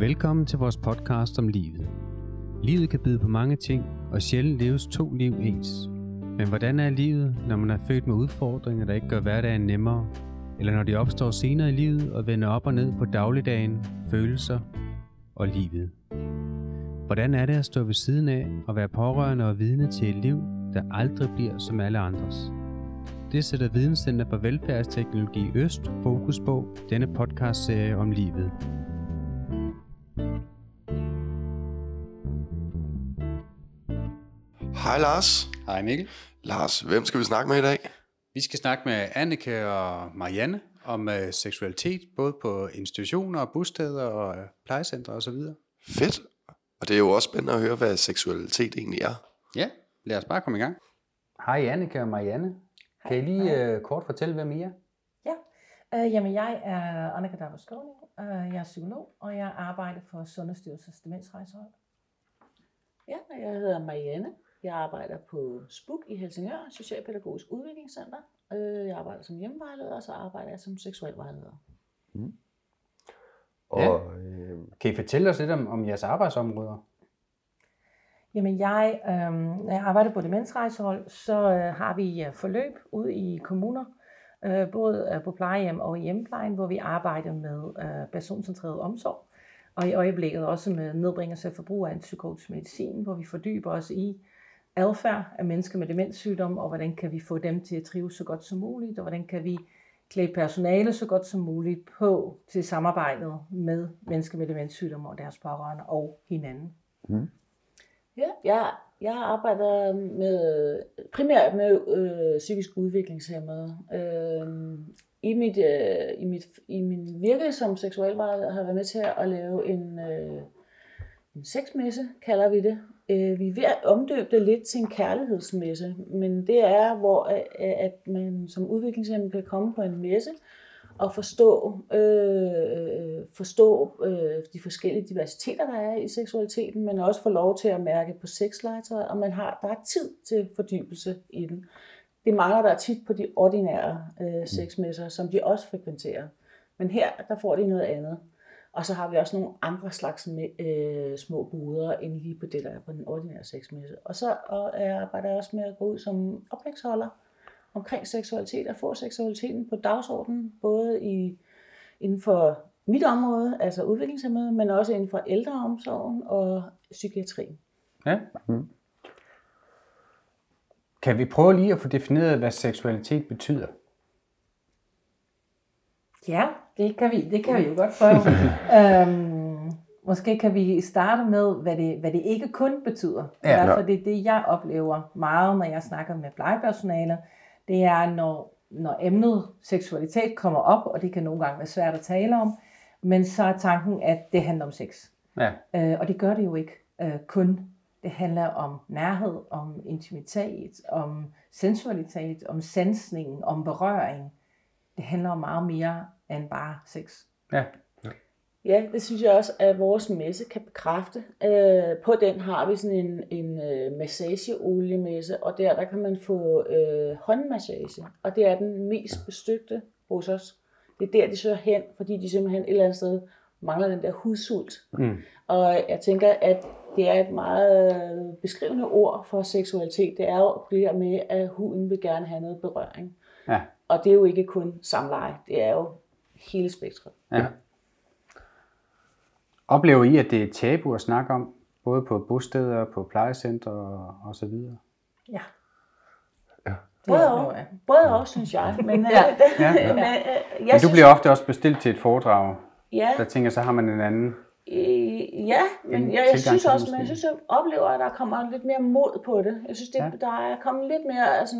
Velkommen til vores podcast om livet. Livet kan byde på mange ting, og sjældent leves to liv ens. Men hvordan er livet, når man er født med udfordringer, der ikke gør hverdagen nemmere, eller når de opstår senere i livet og vender op og ned på dagligdagen, følelser og livet? Hvordan er det at stå ved siden af og være pårørende og vidne til et liv, der aldrig bliver som alle andres? Det sætter Videnscenter for Velfærdsteknologi Øst fokus på denne podcastserie om livet. Hej Lars. Hej Mikkel. Lars, hvem skal vi snakke med i dag? Vi skal snakke med Anneke og Marianne om seksualitet, både på institutioner, bosteder og plejecentre osv. Fedt. Og det er jo også spændende at høre, hvad seksualitet egentlig er. Ja, lad os bare komme i gang. Hej Anneke og Marianne. Hej. Kan I lige kort fortælle, hvem I er? Ja, jamen jeg er Anneke Daberskogne, jeg er psykolog, og jeg arbejder for Sundhedsstyrelsens demensrejsehold. Ja, og jeg hedder Marianne. Jeg arbejder på SPUG i Helsingør, Socialpædagogisk Udviklingscenter. Jeg arbejder som hjemmevejleder, og så arbejder jeg som seksualvejleder. Mm. Ja. Og, kan I fortælle os lidt om jeres arbejdsområder? Jamen når jeg arbejder på demensrejsehold, så har vi forløb ude i kommuner, både på plejehjem og i hjemmeplejen, hvor vi arbejder med personcentreret omsorg. Og i øjeblikket også med nedbringelse af forbrug af antipsykotisk medicin, hvor vi fordyber os i adfærd af mennesker med demenssygdom, og hvordan kan vi få dem til at trives så godt som muligt, og hvordan kan vi klæde personale så godt som muligt på til samarbejdet med mennesker med demenssygdom og deres pårørende og hinanden. Mm. Ja, jeg arbejder primært med psykisk udviklingshæmmede. I min virke som seksualvejleder har jeg været med til at lave en sexmesse, kalder vi det. Vi er ved at omdøbe det lidt til en kærlighedsmesse, men det er, hvor at man som udviklingshæmmet kan komme på en messe og forstå de forskellige diversiteter, der er i seksualiteten, men også få lov til at mærke på sexlegetøjet, og der er tid til fordybelse i den. Det mangler der tit på de ordinære sexmesser, som de også frekventerer. Men her, der får de noget andet. Og så har vi også nogle andre slags små boder, end lige på det, der er på den ordinære sexmesse. Og så arbejder jeg også med at gå ud som oplægsholder omkring seksualitet og få seksualiteten på dagsordenen, både inden for mit område, altså udviklingshæmmede, men også inden for ældreomsorgen og psykiatrien. Ja. Mm. Kan vi prøve lige at få defineret, hvad seksualitet betyder? Ja, det kan vi jo godt prøve. Måske kan vi starte med, hvad det ikke kun betyder. Ja, for det er det, jeg oplever meget, når jeg snakker med plejepersonaler. Det er, når emnet seksualitet kommer op, og det kan nogle gange være svært at tale om, men så er tanken, at det handler om sex. Ja. Og det gør det jo ikke kun. Det handler om nærhed, om intimitet, om sensualitet, om sansningen, om berøring. Det handler om meget mere end bare sex. Ja. Ja, det synes jeg også, at vores messe kan bekræfte. På den har vi sådan en massageoliemesse, og der kan man få håndmassage. Og det er den mest bestødte hos os. Det er der, de søger hen, fordi de simpelthen et eller andet sted mangler den der hudsult. Mm. Og jeg tænker, at det er et meget beskrivende ord for seksualitet. Det er jo det her med, at huden vil gerne have noget berøring. Ja. Og det er jo ikke kun samleje. Det er jo hele spektret. Ja. Oplever I, at det er et tabu at snakke om? Både på bosteder, på plejecentre og så videre? Ja. Både og, synes jeg. Men, men du bliver ofte også bestilt til et foredrag. Ja. Der tænker, så har man en anden. Ja, men jeg synes, jeg oplever, at der kommer lidt mere mod på det. Jeg synes, der er kommet lidt mere, altså,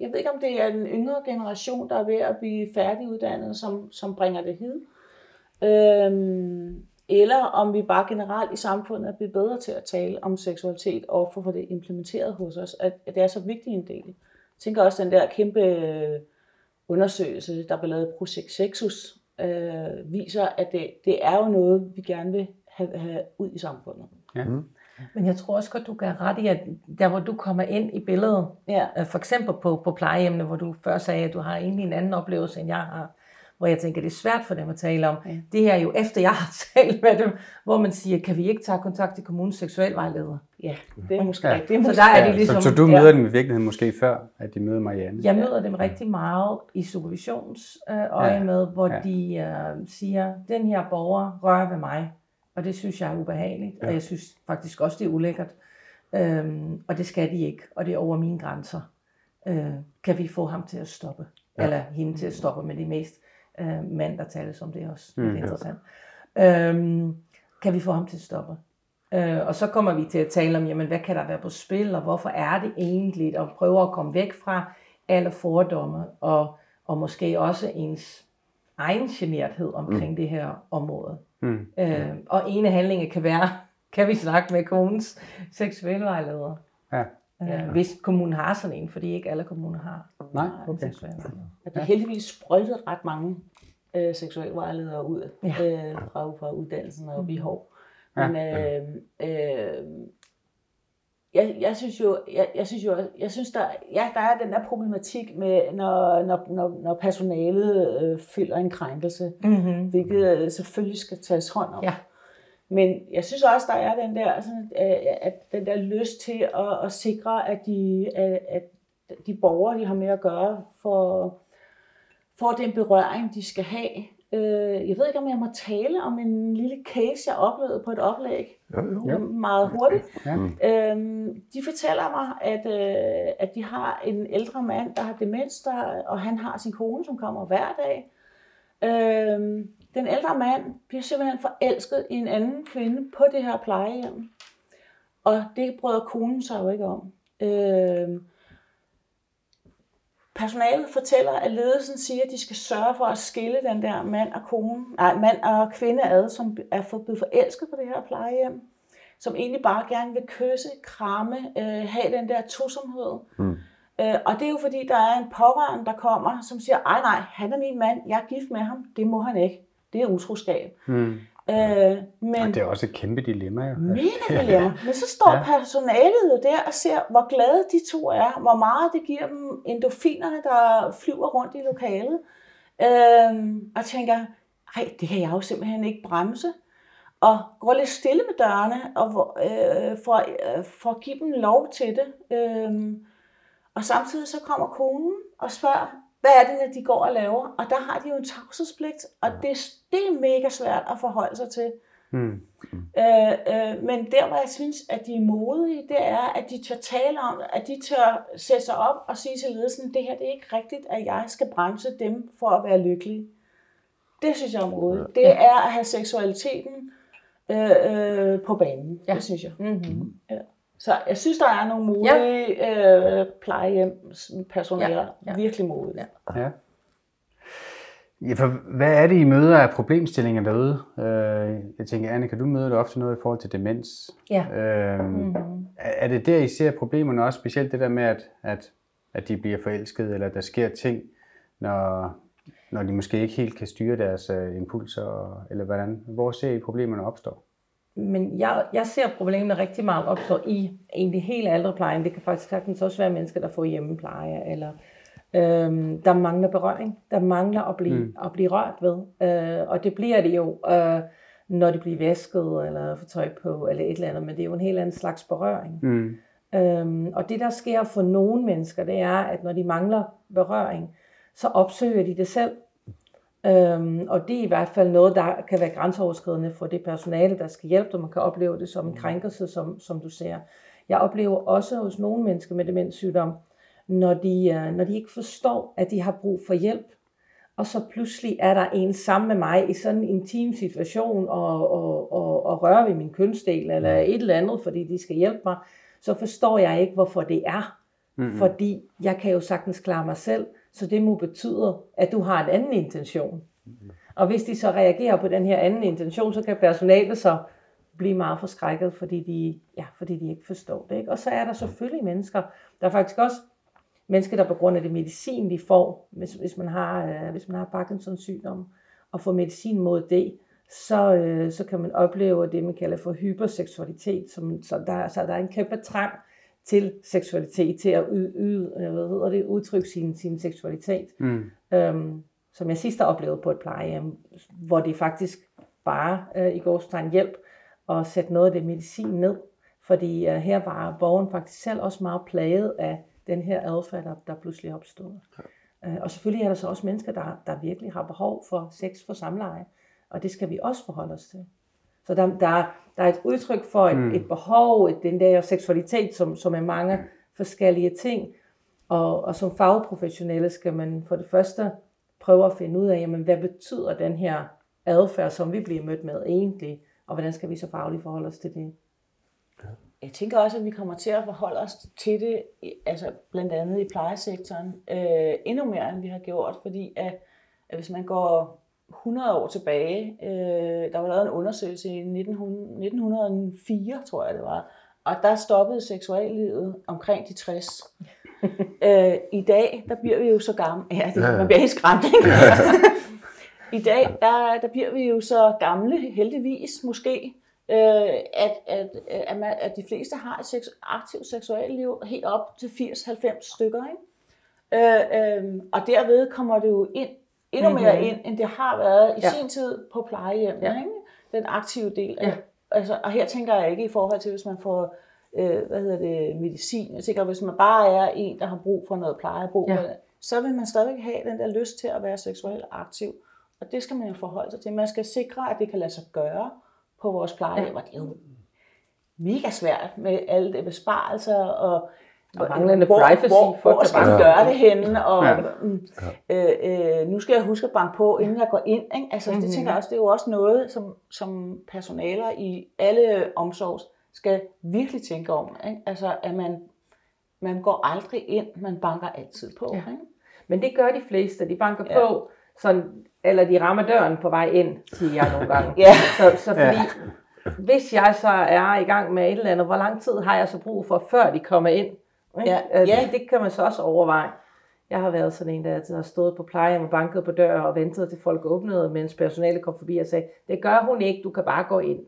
jeg ved ikke, om det er den yngre generation, der er ved at blive færdiguddannet, som bringer det hid. Eller om vi bare generelt i samfundet er blevet bedre til at tale om seksualitet og få det implementeret hos os, at det er så vigtig en del. Jeg tænker også den der kæmpe undersøgelse, der blev lavet Projekt Sexus, viser, at det er jo noget, vi gerne vil have ud i samfundet. Ja. Men jeg tror også godt, du kan ret i, at der hvor du kommer ind i billedet, for eksempel på plejehjemmene, hvor du før sagde, at du har egentlig en anden oplevelse, end jeg har. hvor jeg tænker, det er svært for dem at tale om. Ja. Det her er jo efter, jeg har talt med dem, hvor man siger, kan vi ikke tage kontakt til kommunens seksualvejleder? Ja, det er måske rigtigt. Ja. Så du møder dem i virkeligheden måske før, at de møder Marianne? Jeg møder dem rigtig meget i supervisionsøje med, hvor de siger, den her borger rører ved mig, og det synes jeg er ubehageligt, og jeg synes faktisk også, det er ulækkert. Og det skal de ikke, og det er over mine grænser. Kan vi få ham til at stoppe, eller hende til at stoppe, men det er mest mand, der tales om det også, det er interessant. Kan vi få ham til at stoppe? Og så kommer vi til at tale om, jamen, hvad kan der være på spil, og hvorfor er det egentlig, og prøver at komme væk fra alle fordomme, og måske også ens egen generthed omkring det her område. Og en af handlingerne kan være, kan vi snakke med kommunens seksualvejleder? Ja. Hvis kommunen har sådan en, fordi ikke alle kommuner har. Nej, okay. Der er heldigvis sprøjtet ret mange seksualvejledere ud fra uddannelsen og UBH. Men jeg synes, der er den der problematik med, når personalet føler en krænkelse, hvilket selvfølgelig skal tages hånd om. Ja. Men jeg synes også, der er den der, sådan, at den der lyst til at sikre, at de borgere, de har med at gøre, får den berøring, de skal have. Jeg ved ikke, om jeg må tale om en lille case, jeg oplevede på et oplæg. Jo. Meget hurtigt. Ja. De fortæller mig, at de har en ældre mand, der har demens, og han har sin kone, som kommer hver dag. Den ældre mand bliver simpelthen forelsket i en anden kvinde på det her plejehjem. Og det bryder konen sig jo ikke om. Personalet fortæller, at ledelsen siger, at de skal sørge for at skille den der mand og kvinde ad, som er blevet forelsket på det her plejehjem, som egentlig bare gerne vil kysse, kramme, have den der tosomhed. Og det er jo fordi, der er en pårørende, der kommer, som siger, nej, han er min mand, jeg er gift med ham, det må han ikke. Det er utroskab. Men det er også et kæmpe dilemma. Jo. Mega dilemma. Men så står personalet jo der og ser, hvor glade de to er, hvor meget det giver dem endorfinerne, der flyver rundt i lokalet. Og tænker, nej, det kan jeg jo simpelthen ikke bremse. Og går lidt stille med dørene, og for at give dem lov til det. Og samtidig så kommer konen og spørger, hvad er det, de går og laver? Og der har de jo en tavshedspligt, og det er mega svært at forholde sig til. Men der, hvor jeg synes, at de er modige, det er, at de tør tale om, at de tør sætte sig op og sige til ledelsen, det her det er ikke rigtigt, at jeg skal bremse dem for at være lykkelige. Det synes jeg er modigt. Det er at have seksualiteten på banen, det synes jeg. Ja. Så jeg synes, der er nogle modige plejehjemspersonaler. Ja. Virkelig modige. Ja. Ja, for hvad er det, I møder af problemstillinger derude? Jeg tænker, Anne, kan du møde det ofte noget i forhold til demens? Ja. Er det der, I ser problemerne også? Specielt det der med, at de bliver forelskede, eller der sker ting, når de måske ikke helt kan styre deres impulser, eller hvordan? Hvor ser I problemerne opstår? Men jeg ser problemet rigtig meget opstå i egentlig hele ældreplejen. Det kan faktisk sagtens også være mennesker, der får hjemmepleje, eller der mangler berøring, der mangler at blive rørt ved. Og det bliver det jo, når de bliver vasket, eller får tøj på, eller et eller andet, men det er jo en helt anden slags berøring. Og det, der sker for nogle mennesker, det er, at når de mangler berøring, så opsøger de det selv. Og det er i hvert fald noget, der kan være grænseoverskridende for det personale, der skal hjælpe dem. Man kan opleve det som en krænkelse, som du ser. Jeg oplever også hos nogle mennesker med demenssygdom, når de ikke forstår, at de har brug for hjælp, og så pludselig er der en sammen med mig i sådan en intim situation og rører ved min kønsdel eller et eller andet, fordi de skal hjælpe mig, så forstår jeg ikke, hvorfor det er. Fordi jeg kan jo sagtens klare mig selv. Så det må betyde, at du har en anden intention. Og hvis de så reagerer på den her anden intention, så kan personalet så blive meget forskrækket, fordi de ikke forstår det. Ikke? Og så er der selvfølgelig mennesker, der er faktisk også mennesker, der på grund af det medicin, de får, hvis man har Parkinsons sygdom, og får medicin mod det, så kan man opleve det, man kalder for hyperseksualitet. Så der er en kæmpe trang til seksualitet, til at udtrykke sin seksualitet. som jeg sidst har oplevet på et plejehjem, hvor det faktisk bare i gåsetegn hjælp at sætte noget af det medicin ned. Fordi her var borgeren faktisk selv også meget plaget af den her adfærd, der pludselig opstod. Ja. Og selvfølgelig er der så også mennesker, der virkelig har behov for sex for samleje, og det skal vi også forholde os til. Så der er et udtryk for et behov, den der seksualitet, som er mange forskellige ting. Og som fagprofessionelle skal man for det første prøve at finde ud af, jamen, hvad betyder den her adfærd, som vi bliver mødt med egentlig, og hvordan skal vi så fagligt forholde os til det? Jeg tænker også, at vi kommer til at forholde os til det, altså blandt andet i plejesektoren, endnu mere end vi har gjort, fordi at hvis man går 100 år tilbage, der var lavet en undersøgelse i 1904, tror jeg det var, og der stoppede seksuallivet omkring de 60. I dag, der bliver vi jo så gamle. Ja, man bliver helt skræmt, ikke? I dag, der bliver vi jo så gamle, heldigvis måske, at de fleste har et aktivt seksualliv helt op til 80-90 stykker, ikke? Og derved kommer det jo endnu mere ind, end det har været i sin tid på plejehjemmet, ikke? Den aktive del af altså, og her tænker jeg ikke i forhold til, hvis man får medicin. Jeg tænker, hvis man bare er en, der har brug for noget plejebrug, så vil man stadig have den der lyst til at være seksuelt aktiv. Og det skal man jo forholde sig til. Man skal sikre, at det kan lade sig gøre på vores plejehjem. Ja. Det er jo mega svært med alle de besparelser og manglende privacy. Hvor skal man gøre det henne? Og, nu skal jeg huske at banke på, inden jeg går ind. Ikke? Altså, det tænker jeg også, det er jo også noget, som personaler i alle omsorgs skal virkelig tænke om, ikke? Altså, at man går aldrig ind, man banker altid på. Ja. Ikke? Men det gør de fleste, de banker på, sådan, eller de rammer døren på vej ind, siger jeg nogle gange. Så fordi, hvis jeg så er i gang med et eller andet, hvor lang tid har jeg så brug for, før de kommer ind? Det kan man så også overveje. Jeg har været sådan en, der har stået på plejehjem og banket på døren og ventet til folk åbnede, mens personalet kom forbi og sagde, det gør hun ikke, du kan bare gå ind.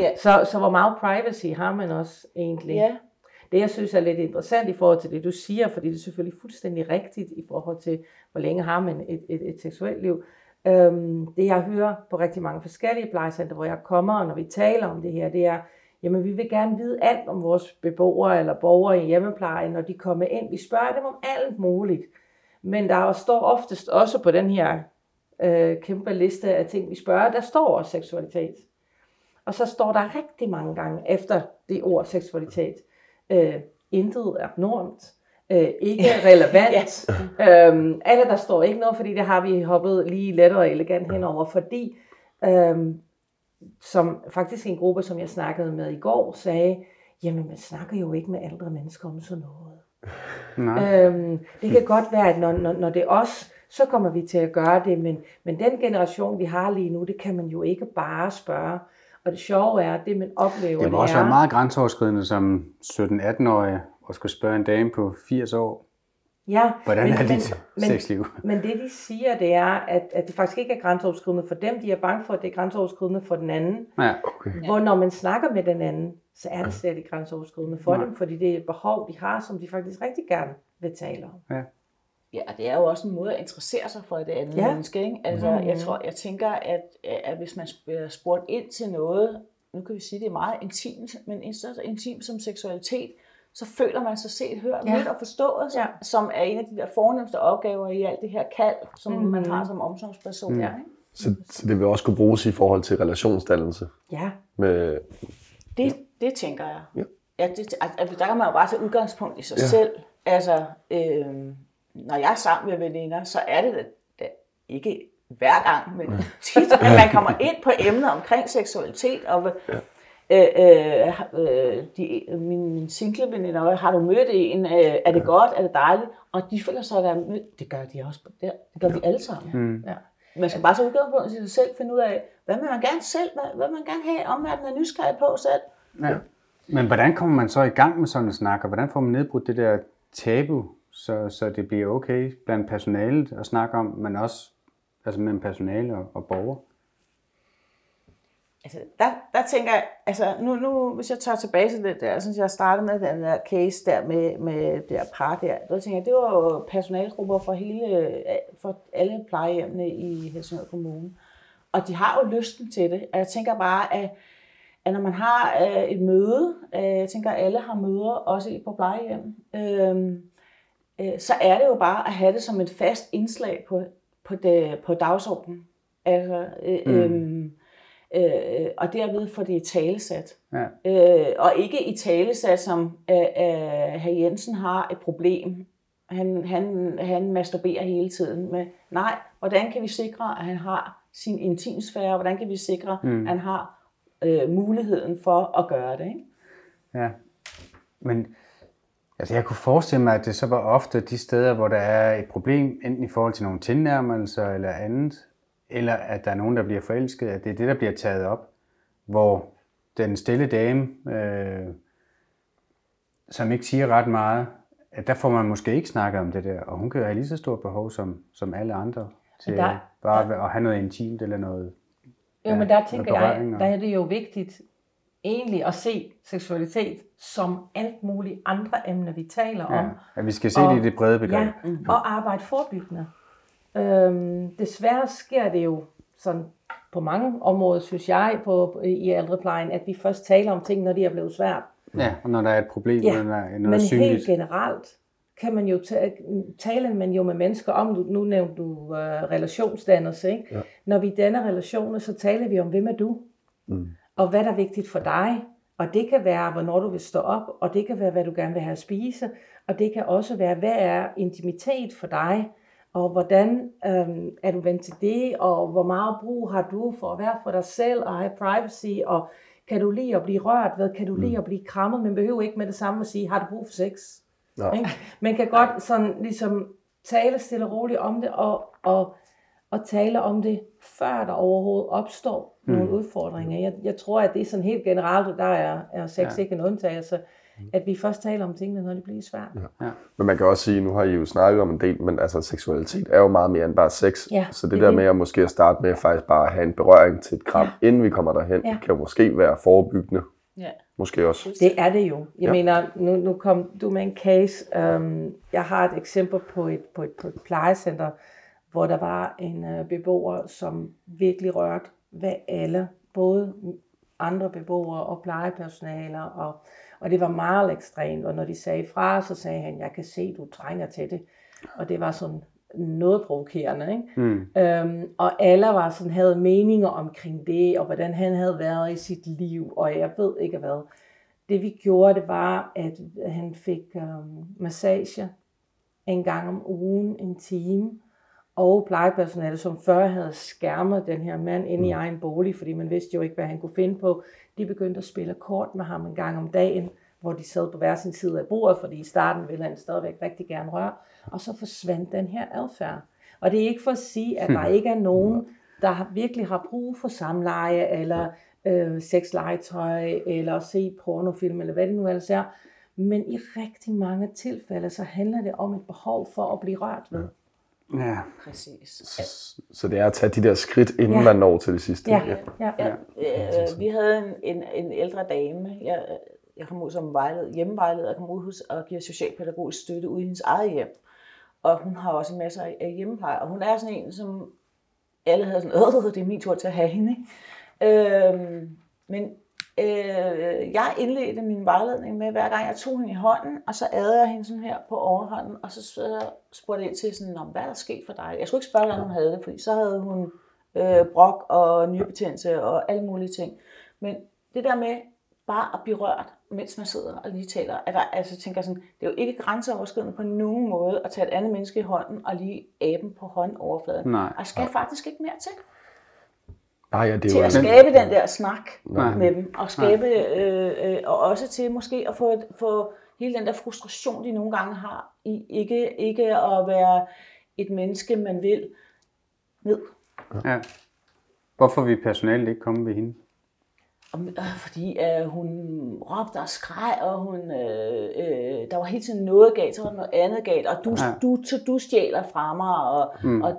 Yeah. Så hvor meget privacy har man også egentlig? Yeah. Det jeg synes er lidt interessant i forhold til det du siger, fordi det er selvfølgelig fuldstændig rigtigt i forhold til hvor længe har man et seksuelt liv. Det jeg hører på rigtig mange forskellige plejecenter, hvor jeg kommer, og når vi taler om det her, det er, jamen vi vil gerne vide alt om vores beboere eller borgere i hjemmeplejen, når de kommer ind. Vi spørger dem om alt muligt, men der står oftest også på den her kæmpe liste af ting vi spørger, der står også seksualitet. Og så står der rigtig mange gange efter det ord seksualitet, intet abnormt, ikke relevant. Eller der står ikke noget, fordi det har vi hoppet lige lettere og elegant henover, fordi som faktisk en gruppe, som jeg snakkede med i går, sagde, jamen man snakker jo ikke med ældre mennesker om sådan noget. Det kan godt være, at når det er os, så kommer vi til at gøre det, men den generation, vi har lige nu, det kan man jo ikke bare spørge. Og det sjove er, at det man oplever, det må også være meget grænseoverskridende som 17-18-årig og skulle spørge en dame på 80 år, hvordan er dit sexliv? Men det de siger, det er, at det faktisk ikke er grænseoverskridende for dem. De er bange for, at det er grænseoverskridende for den anden. Ja, okay. Hvor når man snakker med den anden, så er det slet ikke grænseoverskridende for dem, fordi det er et behov, de har, som de faktisk rigtig gerne vil tale om. Ja, og det er jo også en måde at interessere sig for det andet menneske, ikke? Altså, jeg tænker, at hvis man spurgt ind til noget, nu kan vi sige, at det er meget intimt, men så intimt som seksualitet, så føler man sig set, hørt, mødt og forstået, som er en af de der fornemste opgaver i alt det her kald, som man har som omsorgsperson. Mm. Ja, så det vil også kunne bruges i forhold til relationsdannelse? Ja, det tænker jeg. Ja. Ja, der kan man jo bare tage udgangspunkt i sig selv. Altså, når jeg er sammen med veninder, så er det da ikke hver gang, men tit, at man kommer ind på emner omkring seksualitet. Og mine single-veninder, har du mødt en? Er det godt? Er det dejligt? Og de føler sig, at det gør de også. Det gør de alle sammen. Ja. Man skal bare så udgangspunkt i sig selv finde ud af, hvad man gerne selv, hvad man gerne have omverdenen er nysgerrig på selv. Ja. Men hvordan kommer man så i gang med sådan en snak, og hvordan får man nedbrudt det der tabu? Så det bliver okay blandt personalet at snakke om, men også altså mellem personale og borgere? Altså, der tænker jeg, altså nu hvis jeg tager tilbage til det der, synes jeg startede med den der case der med det der par der, der tænker jeg, det var jo personalegrupper for alle plejehjemmene i Helsingør Kommune. Og de har jo lysten til det. Og jeg tænker bare, at når man har et møde, jeg tænker, at alle har møder, også på plejehjem, så er det jo bare at have det som et fast indslag på dagsordenen. Altså, og derved får det i talesat. Ja. Og ikke i talesat, som hr. Jensen har et problem. Han masturberer hele tiden. Men nej, hvordan kan vi sikre, at han har sin intimsfære? Hvordan kan vi sikre, at han har muligheden for at gøre det? Ikke? Ja, men altså, jeg kunne forestille mig, at det så var ofte de steder, hvor der er et problem, enten i forhold til nogle tilnærmelser eller andet, eller at der er nogen, der bliver forelsket, at det er det, der bliver taget op, hvor den stille dame, som ikke siger ret meget, at der får man måske ikke snakket om det der, og hun kan jo have lige så stort behov som alle andre til bare at have noget intimt eller noget. Jo, men der tænker jeg, der er det jo vigtigt egentlig at se seksualitet som alt muligt andre emner, vi taler om. At vi skal se det i det brede begreb. Ja, og arbejde forebyggende. Desværre sker det jo sådan på mange områder, synes jeg, i ældreplejen, at vi først taler om ting, når de er blevet svært. Ja, og når der er et problem, eller noget synligt. Men helt generelt kan man jo tale man jo med mennesker om, nu nævnte du relationsdannelse, ikke? Ja. Når vi danner relationer, så taler vi om, hvem er du? Og hvad der er vigtigt for dig? Og det kan være, hvornår du vil stå op, og det kan være, hvad du gerne vil have at spise, og det kan også være, hvad er intimitet for dig? Og hvordan er du vant til det, og hvor meget brug har du for at være for dig selv og have privacy, og kan du lide at blive rørt ved, kan du lide at blive krammet, men behøver ikke med det samme at sige, har du brug for sex? Okay? Man kan godt sådan ligesom tale stille og roligt om det, og tale om det, før der overhovedet opstår nogle udfordringer. Jeg tror, at det er sådan helt generelt, at der er sex ikke en undtagelse. At vi først taler om tingene, når det bliver svært. Ja. Ja. Men man kan også sige, nu har I jo snakket om en del, men altså seksualitet er jo meget mere end bare sex. Ja, så det der med at måske at starte med faktisk bare at have en berøring til et kram, inden vi kommer derhen, kan jo måske være forebyggende. Ja. Måske også. Det er det jo. Jeg mener, nu kom du med en case. Jeg har et eksempel på et plejecenter, hvor der var en beboer, som virkelig rørte ved alle, både andre beboere og plejepersonaler, og det var meget ekstremt, og når de sagde fra, så sagde han, jeg kan se, du trænger til det, og det var sådan noget provokerende, ikke? Og alle var sådan, havde meninger omkring det, og hvordan han havde været i sit liv, og jeg ved ikke hvad. Det vi gjorde, det var, at han fik massage en gang om ugen, en time, og plejepersonalet, som før havde skærmet den her mand inde i egen bolig, fordi man vidste jo ikke, hvad han kunne finde på, de begyndte at spille kort med ham en gang om dagen, hvor de sad på hver sin side af bordet, fordi i starten ville han stadigvæk rigtig gerne røre, og så forsvandt den her adfærd. Og det er ikke for at sige, at der ikke er nogen, der virkelig har brug for samleje, eller sexlegetøj, eller se pornofilm, eller hvad det nu ellers er, men i rigtig mange tilfælde, så handler det om et behov for at blive rørt ved. Ja, præcis. Så det er at tage de der skridt, inden man når til det sidste. Vi havde en ældre dame, jeg kom ud som hjemmevejleder, jeg kom ud og giver socialpædagogisk støtte ude i hendes eget hjem. Og hun har også masser af hjemmepleje, og hun er sådan en, som alle havde sådan, det er min tur til at have hende. Jeg indledte min vejledning med, hver gang jeg tog hende i hånden, og så adede jeg hende sådan her på overhånden, og så spurgte jeg ind til sådan, hvad der skete for dig? Jeg skulle ikke spørge, hvordan hun havde det, fordi så havde hun brok og nyrebetændelse og alle mulige ting. Men det der med bare at blive rørt, mens man sidder og lige taler, altså tænker sådan, det er jo ikke grænseoverskridende på nogen måde at tage et andet menneske i hånden og lige aben på håndoverfladen. Nej. Og skal faktisk ikke mere til. Til at skabe den der snak med dem, og skabe og også til måske at få hele den der frustration, de nogle gange har i ikke at være et menneske, man vil, ned. Ja. Hvorfor vil personalet ikke komme ved hende? Fordi hun råbte og skreg, og hun, der var hele tiden noget galt, så var der noget andet galt, og du stjæler fra mig, og, og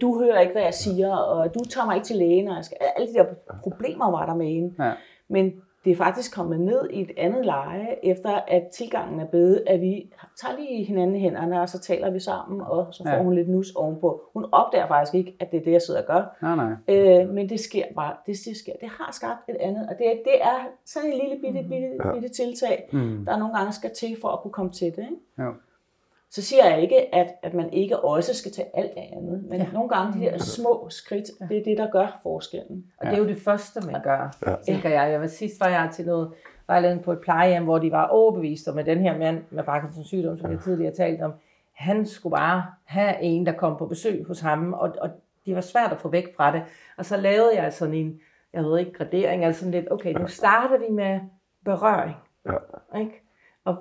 du hører ikke, hvad jeg siger, og du tager mig ikke til lægen, og jeg skal, alle de der problemer var der med hende. Ja. Men det er faktisk kommet ned i et andet leje, efter at tilgangen er blevet, at vi tager lige hinanden i hænderne, og så taler vi sammen, og så får hun lidt nus ovenpå. Hun opdager faktisk ikke, at det er det, jeg sidder og gør. Nej. Men det sker bare. Det sker. Det har skabt et andet, og det er sådan en lille bitte tiltag, der nogle gange skal til for at kunne komme til det. Ikke? Jo. Så siger jeg ikke, at man ikke også skal tage alt andet, men nogle gange de her små skridt, det er det, der gør forskellen. Og det er jo det første, man gør, tænker jeg. Sidst var jeg til noget vejledning på et plejehjem, hvor de var overbevist om, at den her mand med Parkinsons sygdom, som jeg tidligere talt om, han skulle bare have en, der kom på besøg hos ham, og det var svært at få væk fra det. Og så lavede jeg sådan en, jeg ved ikke, gradering, altså sådan lidt, okay, nu starter vi med berøring. Ja. Ikke? Og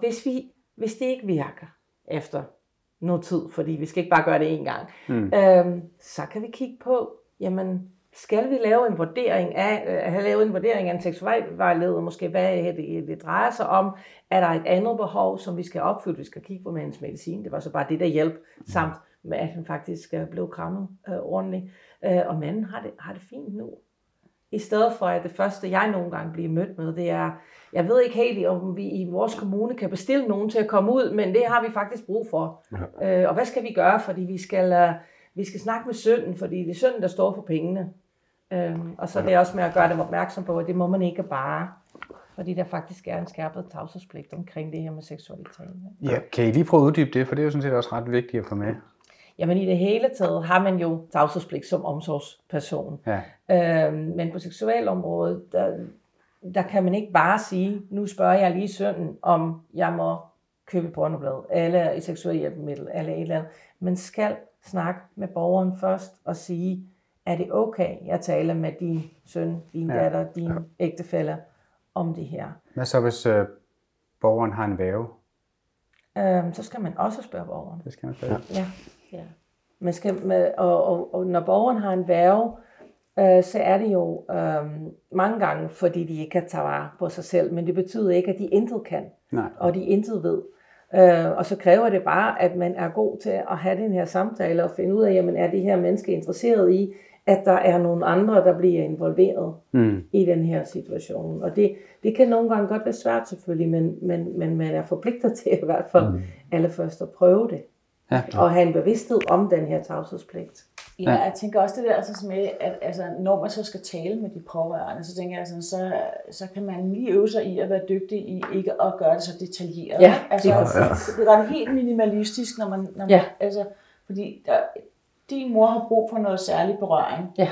hvis det ikke virker, efter noget tid, fordi vi skal ikke bare gøre det én gang, så kan vi kigge på, jamen, skal vi lave en vurdering af, en seksualvejleder, måske hvad det drejer sig om, er der et andet behov, som vi skal opfylde, vi skal kigge på med hendes medicin, det var så bare det, der hjælp, samt med, at han faktisk blev krammet ordentligt, og manden har det fint nu. I stedet for, at det første, jeg nogle gange bliver mødt med, det er, jeg ved ikke helt, om vi i vores kommune kan bestille nogen til at komme ud, men det har vi faktisk brug for. Ja. Og hvad skal vi gøre? Fordi vi skal snakke med synden, fordi det er synden, der står for pengene. Og så er det også med at gøre dem opmærksom på, at det må man ikke bare, fordi der faktisk er en skærpet tavshedspligt omkring det her med seksualitet. Ja, kan I lige prøve at uddybe det? For det er jo sådan set også ret vigtigt at få med. Jamen i det hele taget har man jo tavshedspligt som omsorgsperson. Ja. Men på seksualområdet, der kan man ikke bare sige, nu spørger jeg lige sønnen, om jeg må købe pornoblad, eller et seksuelt hjælpemiddel, eller et eller andet. Man skal snakke med borgeren først og sige, er det okay, jeg taler med din søn, din datter, din ægtefælle om det her? Hvad så, hvis borgeren har en værge? Så skal man også spørge borgeren. Det skal man spørge. Ja. Man skal og når borgeren har en værge, så er det jo mange gange, fordi de ikke kan tage vare på sig selv, men det betyder ikke, at de intet kan, og de intet ved. Og så kræver det bare, at man er god til at have den her samtale og finde ud af, jamen, er det her menneske interesseret i, at der er nogle andre, der bliver involveret i den her situation. Og det kan nogle gange godt være svært selvfølgelig, men man er forpligtet til i hvert fald allerførst at prøve det. Og have en bevidsthed om den her tavshedspligt. Ja, jeg tænker også det der altså, med, at altså, når man så skal tale med de pårørende, så tænker jeg, altså, så kan man lige øve sig i at være dygtig i ikke at gøre det så detaljeret. Ja, altså, det er helt minimalistisk, når man altså, fordi din mor har brug for noget særlig berøring. Ja.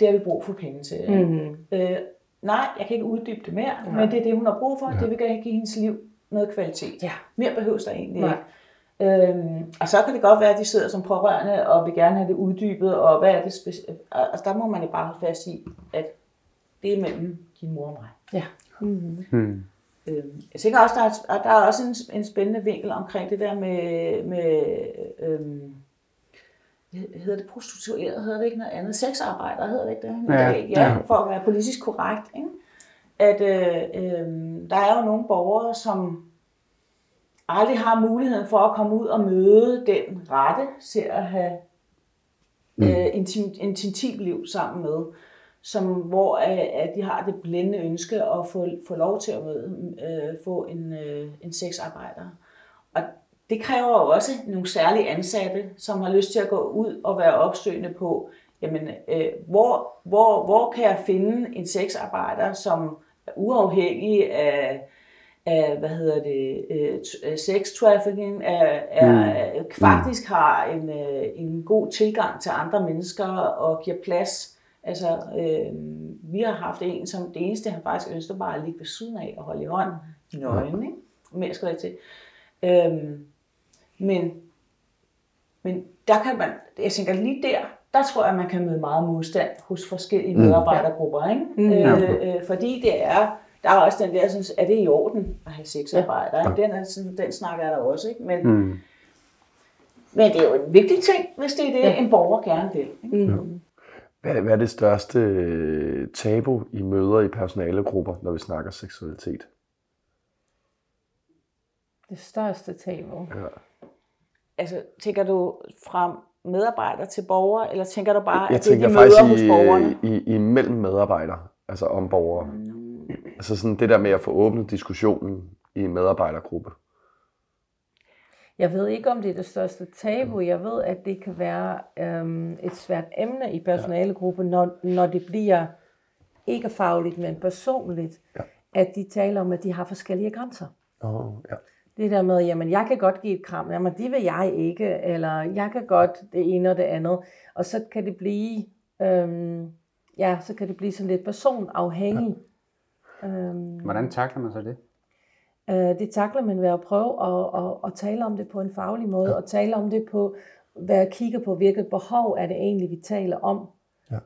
Det har vi brug for penge til. Mm-hmm. Nej, jeg kan ikke uddybe det mere, men det er det, hun har brug for. Ja. Det vil gerne give hendes liv noget kvalitet. Ja. Mere behøves der egentlig ikke. Og så kan det godt være, at de sidder som pårørende og vil gerne have det uddybet, og hvad er det altså, der må man jo bare holde fast i, at det er mellem din mor og mig. Ja. Mm-hmm. Jeg tænker også, der er også en spændende vinkel omkring det der med hedder det prostitueret, hedder det ikke noget andet, sexarbejder hedder det ikke det, for at være politisk korrekt, ikke? At der er jo nogle borgere, som aldrig har muligheden for at komme ud og møde den rette til at have intimt liv sammen med, som, hvor at de har det blændende ønske at få lov til at møde, få en sexarbejder. Og det kræver jo også nogle særlige ansatte, som har lyst til at gå ud og være opsøgende på, jamen, hvor kan jeg finde en sexarbejder, som er uafhængig af sex trafficking, faktisk har en god tilgang til andre mennesker og giver plads. Altså, vi har haft en, som det eneste, han faktisk ønsker bare at ligge ved siden af og holde i hånden. Nøgen, ikke? Mere skal jeg til. Men der kan man, jeg tænker lige der tror jeg, man kan møde meget modstand hos forskellige medarbejdergrupper, ikke? Fordi det er, der er også den der, synes, er det i orden at have sexarbejder? Den snakker jeg der også, ikke? Men det er jo en vigtig ting, hvis det er det, en borger gerne vil. Ikke? Mm. Hvad er det største tabu i møder i personalegrupper, når vi snakker seksualitet? Det største tabu? Ja. Altså, tænker du fra medarbejder til borger, eller tænker du bare, at det er de møder hos borgerne? Imellem medarbejdere, altså om borgere. Mm. Altså sådan det der med at få åbnet diskussionen i en medarbejdergruppe. Jeg ved ikke, om det er det største tabu. Jeg ved, at det kan være et svært emne i personalegruppen, når det bliver ikke fagligt, men personligt, at de taler om, at de har forskellige grænser. Det der med, jamen jeg kan godt give et kram, jamen det vil jeg ikke, eller jeg kan godt det ene og det andet. Og så kan det blive, så kan det blive sådan lidt personafhængigt. Ja. Hvordan takler man så det? Det takler man ved at prøve at tale om det på en faglig måde, og tale om det på, hvad jeg kigger på, hvilket behov er det egentlig, vi taler om,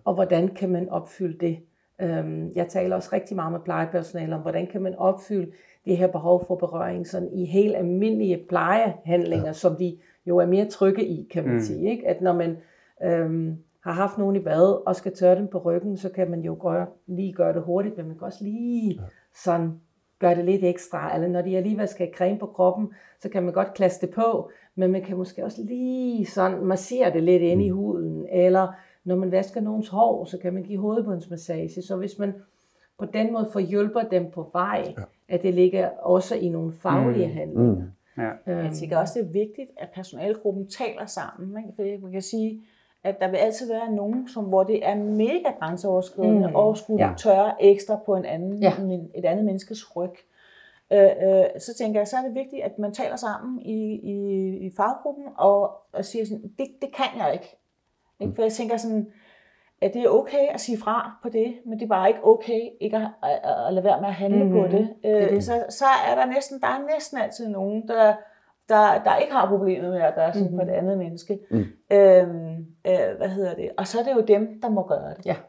og hvordan kan man opfylde det. Jeg taler også rigtig meget med plejepersonale om, hvordan kan man opfylde det her behov for berøring sådan i helt almindelige plejehandlinger, som vi jo er mere trygge i, kan man sige. Ikke? At når man har haft nogen i bad og skal tørre dem på ryggen, så kan man jo lige gøre det hurtigt, men man kan også lige sådan gøre det lidt ekstra. Eller når de alligevel skal have creme på kroppen, så kan man godt klasse det på, men man kan måske også lige sådan massere det lidt ind i huden. Eller når man vasker nogens hår, så kan man give hovedbundsmassage. Så hvis man på den måde får hjælper dem på vej, at det ligger også i nogle faglige handlinger. Jeg tænker også, det er vigtigt, at personalegruppen taler sammen. Ikke? Fordi man kan sige, at der vil altid være nogen, hvor det er mega grænseoverskridende og skulle tørre ekstra på en anden, et andet menneskes ryg. Så tænker jeg, så er det vigtigt, at man taler sammen i faggruppen og siger sådan, det kan jeg ikke. Ikke? For jeg tænker sådan, at det er okay at sige fra på det, men det er bare ikke okay ikke at lade være med at handle på det. Så er der næsten altid nogen, der ikke har problemet med at gøre sådan på et andet menneske. Og så er det jo dem, der må gøre det.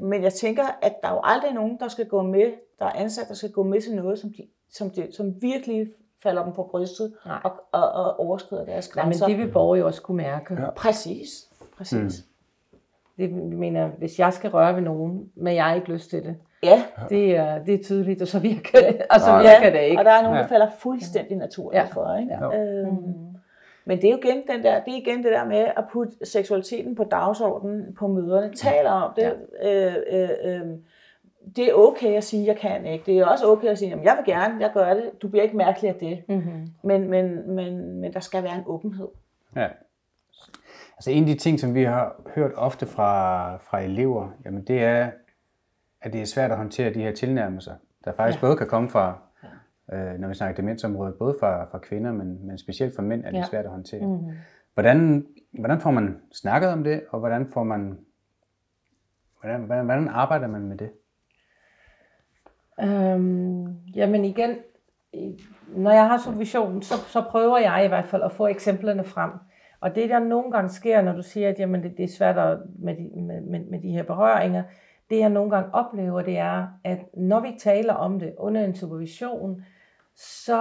Men jeg tænker, at der er jo aldrig nogen, der skal gå med, der er ansat, der skal gå med til noget, som virkelig falder dem på brystet og overskrider deres grænser. Men det vil borgere jo også kunne mærke. Ja. Præcis. Det mener, hvis jeg skal røre ved nogen, men jeg har ikke lyst til det. Ja. Det er tydeligt, og så virker det, og så virker det ikke. Og der er nogen, der falder fuldstændig naturligt for. Ikke? Men det er jo igen, det der med at putte seksualiteten på dagsordenen, på møderne, taler om det. Det er okay at sige, at jeg kan ikke. Det er også okay at sige, at jeg vil gerne, jeg gør det. Du bliver ikke mærkelig af det. Men der skal være en åbenhed. Ja. Altså en af de ting, som vi har hørt ofte fra elever, jamen det er, at det er svært at håndtere de her tilnærmelser, der faktisk både kan komme fra, når vi snakker demensområdet, både fra kvinder, men specielt fra mænd, er det svært at håndtere. Hvordan får man snakket om det, og hvordan arbejder man med det? Jamen igen, når jeg har supervision, så prøver jeg i hvert fald at få eksemplerne frem. Og det, der nogle gange sker, når du siger, at jamen, det er svært med de her berøringer, det jeg nogle gange oplever, det er, at når vi taler om det under en supervision, så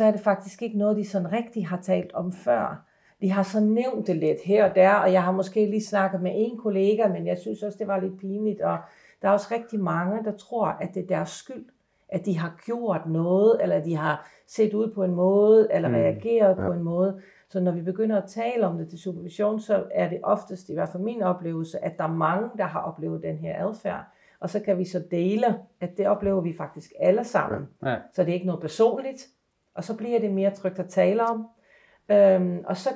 er det faktisk ikke noget, de sådan rigtig har talt om før. De har så nævnt det lidt her og der, og jeg har måske lige snakket med en kollega, men jeg synes også, det var lidt pinligt. Og der er også rigtig mange, der tror, at det er deres skyld, at de har gjort noget, eller de har set ud på en måde, eller reageret på en måde. Så når vi begynder at tale om det til supervision, så er det oftest, i hvert fald min oplevelse, at der er mange, der har oplevet den her adfærd. Og så kan vi så dele, at det oplever vi faktisk alle sammen. Ja. Så det er ikke noget personligt, og så bliver det mere trygt at tale om. Og så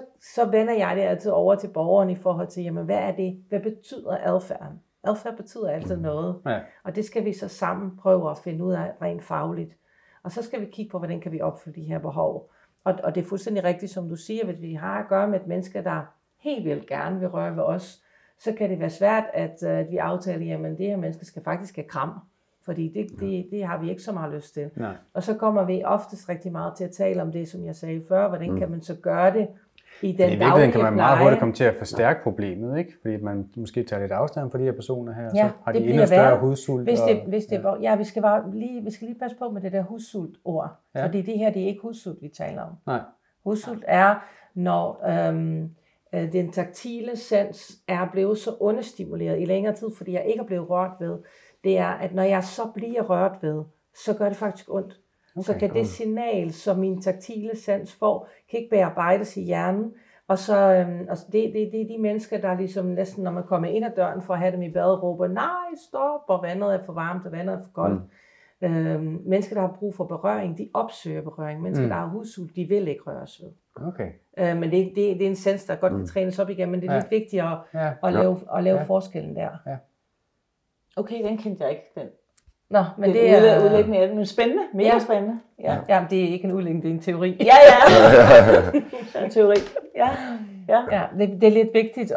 vender jeg det altid over til borgeren i forhold til, jamen hvad er det? Hvad betyder adfærden? Adfærd betyder altid noget, og det skal vi så sammen prøve at finde ud af rent fagligt. Og så skal vi kigge på, hvordan kan vi opfylde de her behov. Og det er fuldstændig rigtigt, som du siger, at vi har at gøre med et menneske, der helt vildt gerne vil røre ved os, så kan det være svært, at vi aftaler, jamen det her menneske skal faktisk have kram, fordi det har vi ikke så meget lyst til. Nej. Og så kommer vi oftest rigtig meget til at tale om det, som jeg sagde før, hvordan kan man så gøre det i den daglige pleje. I virkeligheden kan man meget hurtigt komme til at forstærke problemet, ikke? Fordi man måske tager lidt afstand på de her personer her, så har de endnu større hudsult. Vi skal lige passe på med det der hudsult-ord, fordi det her, det er ikke hudsult, vi taler om. Nej. Hudsult er, når Den taktile sans er blevet så understimuleret i længere tid, fordi jeg ikke er blevet rørt ved. Det er, at når jeg så bliver rørt ved, så gør det faktisk ondt. Okay, så kan det signal, som min taktile sans får, kan ikke bearbejdes i hjernen. Og så det er de mennesker, der ligesom næsten, når man kommer ind ad døren for at have dem i badet, råber, nej, stop, og vandet er for varmt, og vandet er for koldt. Mm. Mennesker, der har brug for berøring, de opsøger berøring. Mennesker, der har hudsult, de vil ikke røres ved. Okay. Men det er en sans, der godt kan trænes op igen, men det er lidt vigtigt at lave forskellen der. Ja. Okay, den kendte jeg ikke, den. Nå, men det er en udlægning af den. Spændende, mega spændende. Ja. Jamen, det er ikke en udlægning, det er en teori. En teori. Ja. Det er lidt vigtigt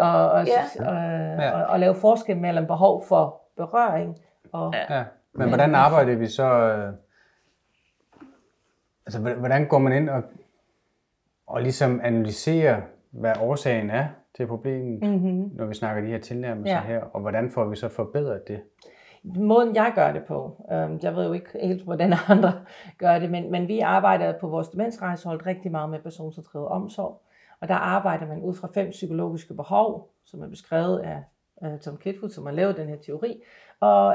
at lave forskel mellem behov for berøring. Og Men hvordan arbejder vi så? Altså, hvordan går man ind og ligesom analyserer, hvad årsagen er til problemet, når vi snakker de her tilnærmelser her, og hvordan får vi så forbedret det? Måden jeg gør det på, jeg ved jo ikke helt, hvordan andre gør det, men vi arbejder på vores demensrejsehold rigtig meget med personcentreret omsorg, og der arbejder man ud fra 5 psykologiske behov, som er beskrevet af Tom Kitwood, som har lavet den her teori, og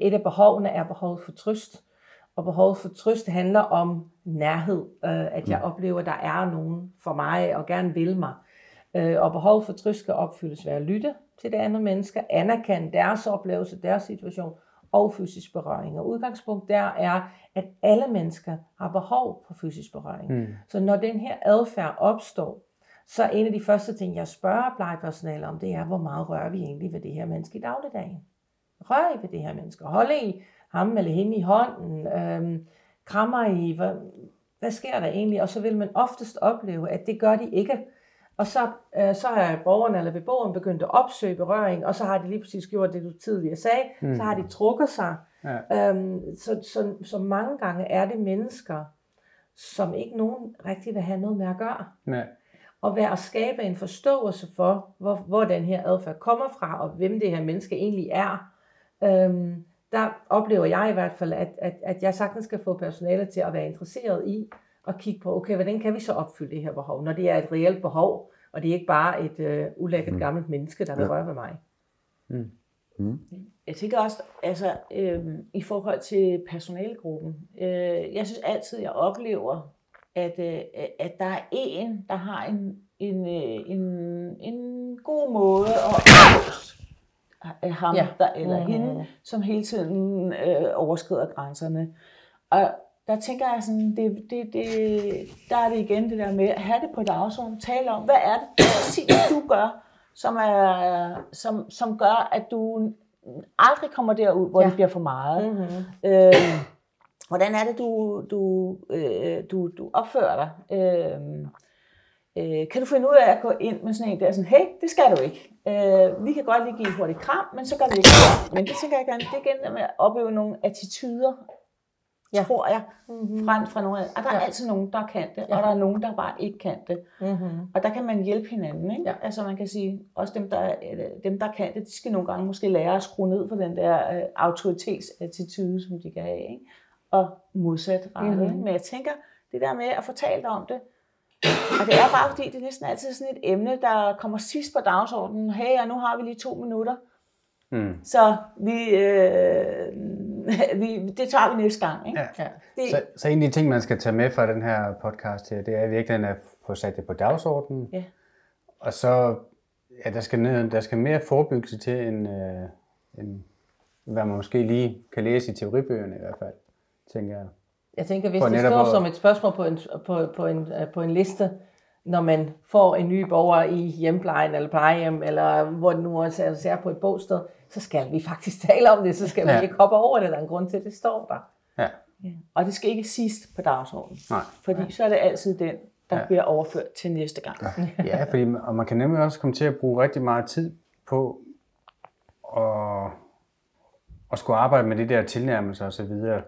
et af behovene er behovet for trøst, og behovet for trøst handler om nærhed, at jeg oplever, at der er nogen for mig og gerne vil mig. Og behovet for trøst skal opfyldes ved at lytte til det andet menneske, anerkende deres oplevelse, deres situation og fysisk berøring. Og udgangspunkt der er, at alle mennesker har behov for fysisk berøring. Så når den her adfærd opstår, så en af de første ting, jeg spørger plejepersonale om, det er, hvor meget rører vi egentlig ved det her menneske i dagligdagen? Rører I ved det her menneske? Holder I ham eller hende i hånden? Krammer I? Hvad sker der egentlig? Og så vil man oftest opleve, at det gør de ikke. Og så har borgerne eller beboeren begyndt at opsøge berøring, og så har de lige præcis gjort det, du tidligere sagde, så har de trukket sig. Ja. Så mange gange er det mennesker, som ikke nogen rigtig vil have noget med at gøre. Ja. Og ved at skabe en forståelse for, hvor den her adfærd kommer fra, og hvem det her menneske egentlig er, der oplever jeg i hvert fald, at jeg sagtens skal få personale til at være interesseret i, og kigge på, okay, hvordan kan vi så opfylde det her behov, når det er et reelt behov, og det er ikke bare et ulækkert gammelt menneske, der vil røre ved mig. Jeg tænker også, altså i forhold til personalegruppen, jeg synes altid, jeg oplever, at der er en, der har en god måde at ham der, eller hende, som hele tiden overskrider grænserne. Og der tænker jeg sådan, der er det igen det der med at have det på dagsordenen, tale om, hvad er det præcis, du gør, som gør, at du aldrig kommer derud, hvor det bliver for meget. Hvordan er det, du opfører dig? Kan du finde ud af at gå ind med sådan en der, sådan, hey, det skal du ikke. Vi kan godt lige give et hurtigt kram, men så gør vi ikke det. Men det tænker jeg gerne, det er igen med at opøve nogle attityder, tror jeg, fra nogle af. Og der er altid nogen, der kan det, og der er nogen, der bare ikke kan det. Og der kan man hjælpe hinanden, ikke? Ja. Altså man kan sige, også dem, der kan det, de skal nogle gange måske lære at skrue ned på den der autoritetsattitude, som de kan have, ikke? Og modsat rettet. Men jeg tænker, det der med at få talt om det, og det er bare fordi, det er næsten altid sådan et emne, der kommer sidst på dagsordenen. Hey, og nu har vi lige 2 minutter. Så det tager vi næste gang, ikke? Ja. Så en af de ting, man skal tage med fra den her podcast her, det er virkelig at få sat det på dagsordenen. Ja. Og så, der skal mere forebyggelse til, end hvad man måske lige kan læse i teoribøgerne i hvert fald, tænker jeg. Jeg tænker, hvis det står som et spørgsmål på en liste, når man får en ny borger i hjemplejen eller plejehjem, eller hvor det nu også er på et bosted, så skal vi faktisk tale om det, så skal vi ikke hoppe over det, der er en grund til, at det står der. Ja. Ja. Og det skal ikke sidst på dagsordenen, fordi så er det altid den, der bliver overført til næste gang. Ja, fordi, og man kan nemlig også komme til at bruge rigtig meget tid på at skulle arbejde med de der tilnærmelser og så videre,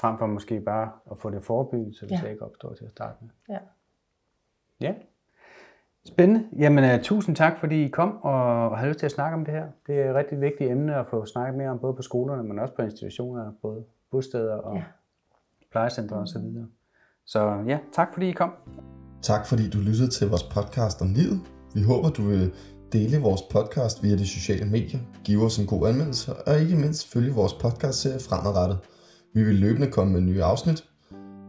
frem for måske bare at få det forebygget, så det ikke opstår til at starte med. Ja. Spændende. Jamen, tusind tak, fordi I kom og havde lyst til at snakke om det her. Det er et rigtig vigtigt emne at få snakket mere om, både på skolerne, men også på institutioner, både bosteder og plejecentre og så videre. Så ja, tak fordi I kom. Tak fordi du lyttede til vores podcast om livet. Vi håber, du vil dele vores podcast via de sociale medier, give os en god anmeldelse og ikke mindst følge vores podcastserie fremadrettet. Vi vil løbende komme med nye afsnit.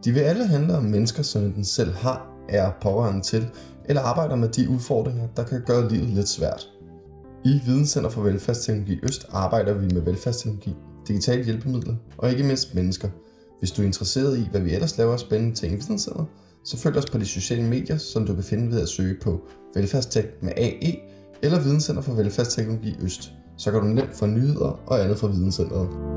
De vil alle handle om mennesker, som den selv har, er pårørende til eller arbejder med de udfordringer, der kan gøre livet lidt svært. I Videnscenter for Velfærdsteknologi Øst arbejder vi med velfærdsteknologi, digitale hjælpemidler og ikke mindst mennesker. Hvis du er interesseret i, hvad vi ellers laver af spændende ting i Videnscenter, så følg os på de sociale medier, som du kan finde ved at søge på velfærdstek med AE eller Videnscenter for Velfærdsteknologi Øst. Så kan du nemt få nyheder og andet fra Videnscenteret.